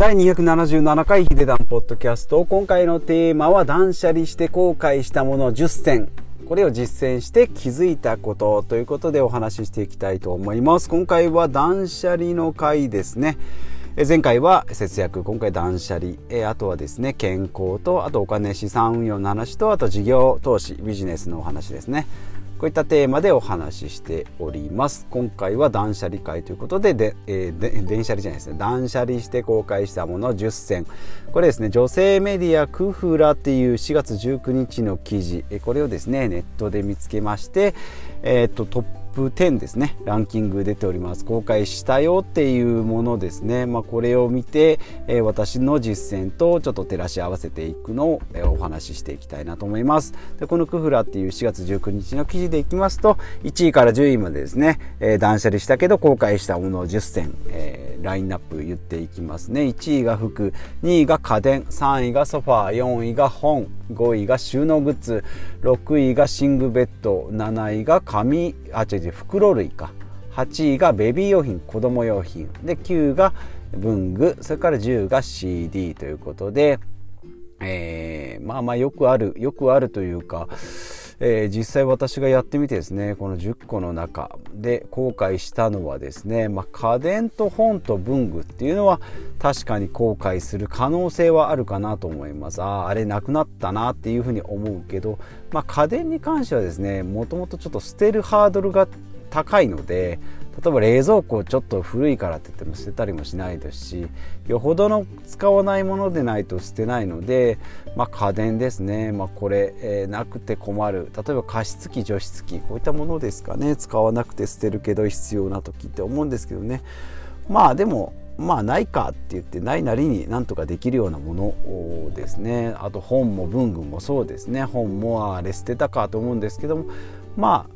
第277回ヒデダンポッドキャスト、今回のテーマは断捨離して後悔したもの10選、これを実践して気づいたことということでお話ししていきたいと思います。今回は断捨離の回ですね。前回は節約、今回断捨離、あとはですね健康と、あとお金資産運用の話と、あと事業投資ビジネスのお話ですね。こういったテーマでお話ししております。今回は断捨離会ということ 断捨離して後悔したもの10選、これですね、女性メディアクフラっていう4月19日の記事、これをですねネットで見つけまして、トップ10ですね、ランキング出ております。後悔したよっていうものですね、これを見て、私の実践とちょっと照らし合わせていくのを、お話ししていきたいなと思います。で、このクフラっていう4月19日の記事でいきますと、1位から10位までですね、断捨離したけど後悔したものを10選、ラインナップ言っていきますね。1位が服、2位が家電、3位がソファー、4位が本、5位が収納グッズ、6位が寝具ベッド、7位が紙、袋類か、8位がベビー用品、子供用品で、9位が文具、それから10位が CD ということで、よくあるというか、実際私がやってみてですね、この10個の中で後悔したのはですね、家電と本と文具っていうのは確かに後悔する可能性はあるかなと思います。あれなくなったなっていうふうに思うけど、家電に関してはですね、もともとちょっと捨てるハードルが高いので、例えば冷蔵庫ちょっと古いからって言っても捨てたりもしないですし、よほどの使わないものでないと捨てないので、家電ですね、これ、なくて困る、例えば加湿器、除湿器、こういったものですかね、使わなくて捨てるけど必要な時って思うんですけどね。でもないかって言って、ないなりになんとかできるようなものですね。あと本も文具もそうですね、本もあれ捨てたかと思うんですけども、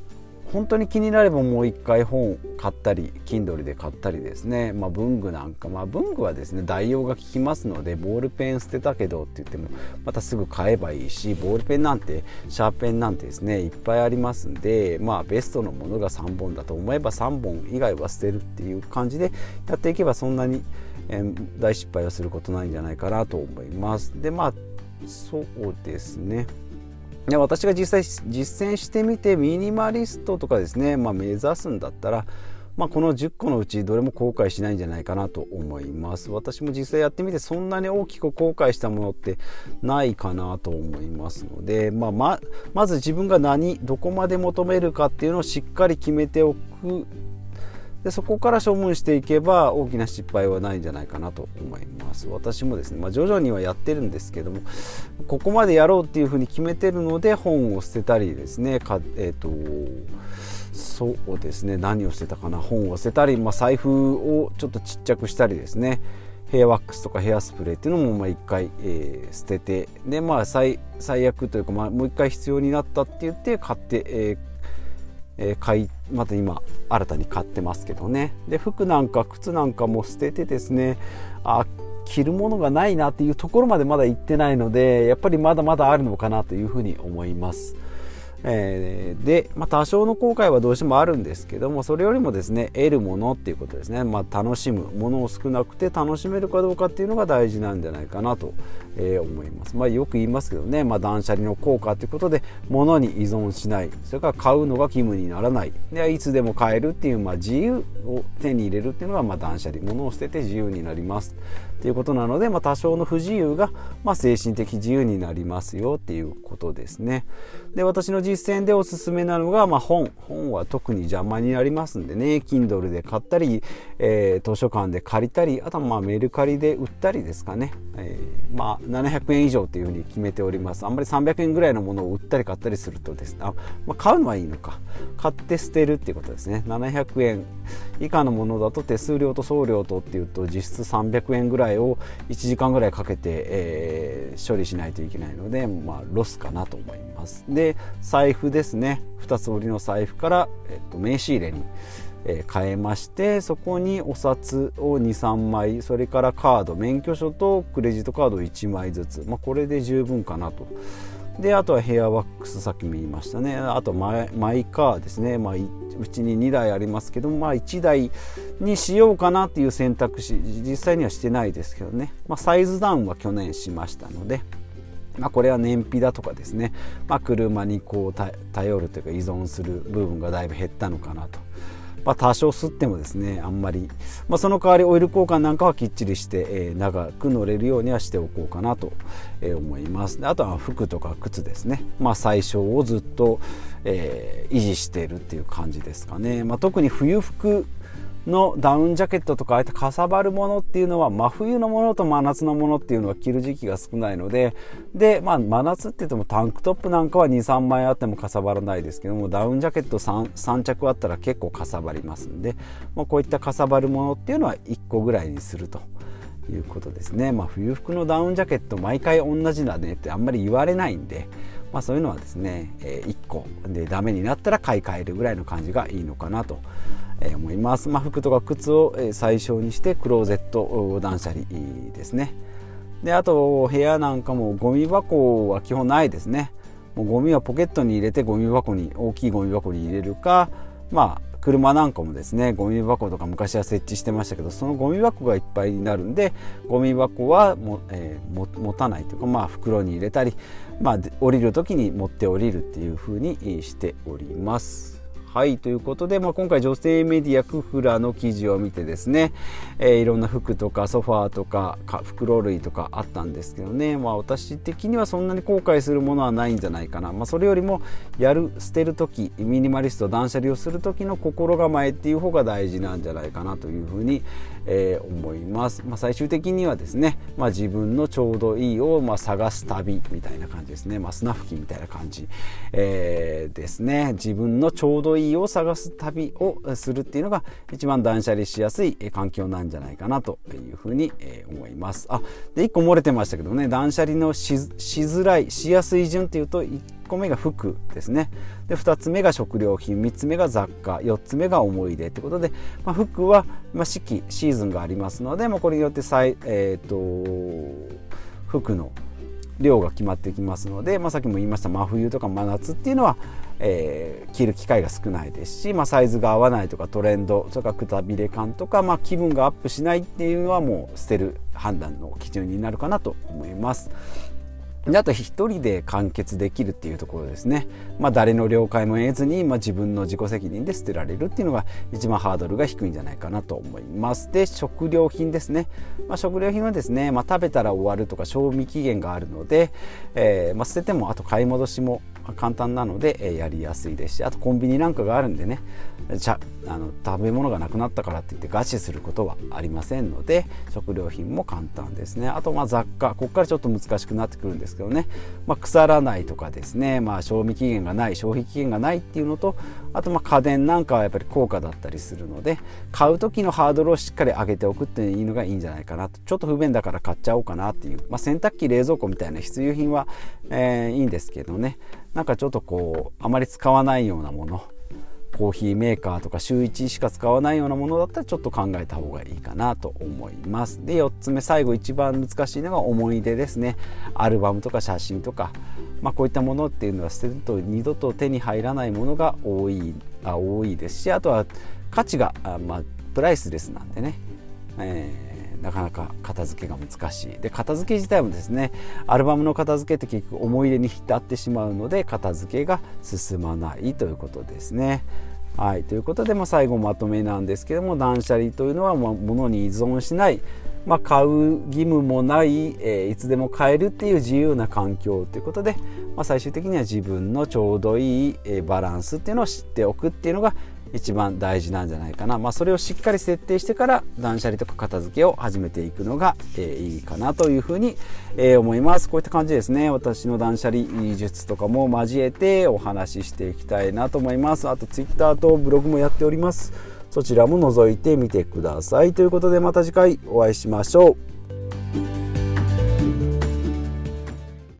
本当に気になればもう一回本買ったり Kindle で買ったりですね、文具なんか、文具はですね代用が効きますので、ボールペン捨てたけどって言ってもまたすぐ買えばいいし、ボールペンなんてシャーペンなんてですねいっぱいありますんで、ベストのものが3本だと思えば3本以外は捨てるっていう感じでやっていけば、そんなに大失敗はすることないんじゃないかなと思います。で、そうですね、私が実践してみて、ミニマリストとかですね、目指すんだったら、この10個のうちどれも後悔しないんじゃないかなと思います。私も実際やってみてそんなに大きく後悔したものってないかなと思いますので、まず自分がどこまで求めるかっていうのをしっかり決めておく。で、そこから処分していけば大きな失敗はないんじゃないかなと思います。私もですね、徐々にはやってるんですけども、ここまでやろうっていうふうに決めてるので、本を捨てたりですね、そうですね、何を捨てたかな、本を捨てたり、財布をちょっとちっちゃくしたりですね、ヘアワックスとかヘアスプレーっていうのも一回、捨てて、で、最悪というか、もう一回必要になったって言って買って、また今新たに買ってますけどね。で、服なんか靴なんかも捨ててですね、着るものがないなっていうところまでまだ行ってないので、やっぱりまだまだあるのかなというふうに思います。で、多少の後悔はどうしてもあるんですけども、それよりもですね、得るものっていうことですね、楽しむものを少なくて楽しめるかどうかっていうのが大事なんじゃないかなと思います。よく言いますけどね、断捨離の効果ということで、物に依存しない、それから買うのが義務にならない、で、いつでも買えるっていう、自由を手に入れるっていうのが、断捨離、物を捨てて自由になりますということなので、多少の不自由が、精神的自由になりますよっていうことですね。で、私の実践でおすすめなのが、本は特に邪魔になりますんでね、 Kindle で買ったり、図書館で借りたり、あとはメルカリで売ったりですかね、700円以上というふうに決めております。あんまり300円ぐらいのものを売ったり買ったりするとですね、買うのはいいのか、買って捨てるっていうことですね。700円以下のものだと手数料と送料とっていうと、実質300円ぐらいを1時間ぐらいかけて、処理しないといけないので、ロスかなと思います。で、財布ですね、2つ折りの財布から、名刺入れに変えまして、そこにお札を 2、3枚、それからカード、免許証とクレジットカード1枚ずつ、これで十分かなと。で、あとはヘアワックス、さっきも言いましたね。あとマイカーですね、うちに2台ありますけども、まあ、1台にしようかなっていう選択肢、実際にはしてないですけどね、まあ、サイズダウンは去年しましたので、まあ、これは燃費だとかですね、まあ、車にこう頼るというか依存する部分がだいぶ減ったのかなと。まあ、多少吸ってもですねあんまり、まあ、その代わりオイル交換なんかはきっちりして、長く乗れるようにはしておこうかなと思います。であとは服とか靴ですね、まあ、最小をずっと、維持しているっていう感じですかね、まあ、特に冬服のダウンジャケットとかああいったかさばるものっていうのは真冬のものと真夏のものっていうのは着る時期が少ないので、で、まあ、真夏って言ってもタンクトップなんかは 2,3 枚あってもかさばらないですけども、ダウンジャケット 3着あったら結構かさばりますんで、まあ、こういったかさばるものっていうのは1個ぐらいにするということですね。まあ、冬服のダウンジャケット毎回同じだねってあんまり言われないんで、まあ、そういうのはですね、1個でダメになったら買い替えるぐらいの感じがいいのかなと思います。まあ、服とか靴を最小にしてクローゼット、断捨離ですね。であと部屋なんかもゴミ箱は基本ないですね。もうゴミはポケットに入れてゴミ箱に、大きいゴミ箱に入れるか、まあ車なんかもですねゴミ箱とか昔は設置してましたけど、そのゴミ箱がいっぱいになるんでゴミ箱は持たないというか、まあ、袋に入れたり、まあ、降りる時に持って降りるっていう風にしております。はい、ということで、まあ、今回女性メディアクフラの記事を見てですね、いろんな服とかソファーとか袋類とかあったんですけどね、まあ、私的にはそんなに後悔するものはないんじゃないかな、まあ、それよりも捨てる時、ミニマリスト断捨離をする時の心構えっていう方が大事なんじゃないかなというふうに思います。まあ、最終的にはですね、まあ、自分のちょうどいいをまあ探す旅みたいな感じですね、まあ、スナフキンみたいな感じ、ですね。自分のちょうどいいを探す旅をするっていうのが一番断捨離しやすい環境なんじゃないかなというふうに思います。あ、で1個漏れてましたけどね、断捨離のしやすい順っていうと1個目が服ですね。で2つ目が食料品、3つ目が雑貨、4つ目が思い出ということで、まあ、服はシーズンがありますので、まあ、これによって服の量が決まってきますので、まあ、さっきも言いました真冬とか真夏っていうのは、着る機会が少ないですし、まあ、サイズが合わないとかトレンドとかくたびれ感とか、まあ、気分がアップしないっていうのはもう捨てる判断の基準になるかなと思います。あと一人で完結できるっていうところですね、まあ、誰の了解も得ずに、まあ、自分の自己責任で捨てられるっていうのが一番ハードルが低いんじゃないかなと思います。で食料品ですね、まあ、食料品はですね、まあ、食べたら終わるとか賞味期限があるので、まあ捨ててもあと買い戻しも簡単なのでやりやすいですし、あとコンビニなんかがあるんでね、食べ物がなくなったからって言って餓死することはありませんので食料品も簡単ですね。あとまあ雑貨、ここからちょっと難しくなってくるんですけどね、まあ、腐らないとかですね、まあ、消費期限がないっていうのと、あとまあ家電なんかはやっぱり高価だったりするので買う時のハードルをしっかり上げておくっていうのがいいんじゃないかなと。ちょっと不便だから買っちゃおうかなっていう、まあ、洗濯機冷蔵庫みたいな必需品は、いいんですけどね、なんかちょっとこうあまり使わないようなもの、コーヒーメーカーとか週1しか使わないようなものだったらちょっと考えた方がいいかなと思います。で4つ目、最後一番難しいのが思い出ですね。アルバムとか写真とか、まあ、こういったものっていうのは捨てると二度と手に入らないものが多いですし、あとは価値が、まあ、プライスレスなんでね、なかなか片付けが難しい。で片付け自体もですね、アルバムの片付けって結局思い出に浸ってしまうので片付けが進まないということですね。はい、ということで、まあ、最後まとめなんですけども、断捨離というのは物に依存しない、まあ、買う義務もない、いつでも買えるっていう自由な環境ということで、まあ、最終的には自分のちょうどいいバランスっていうのを知っておくっていうのが一番大事なんじゃないかな、まあ、それをしっかり設定してから断捨離とか片付けを始めていくのがいいかなというふうに思います。こういった感じですね、私の断捨離術とかも交えてお話ししていきたいなと思います。あと Twitter とブログもやっております。そちらも覗いてみてください。ということでまた次回お会いしましょう。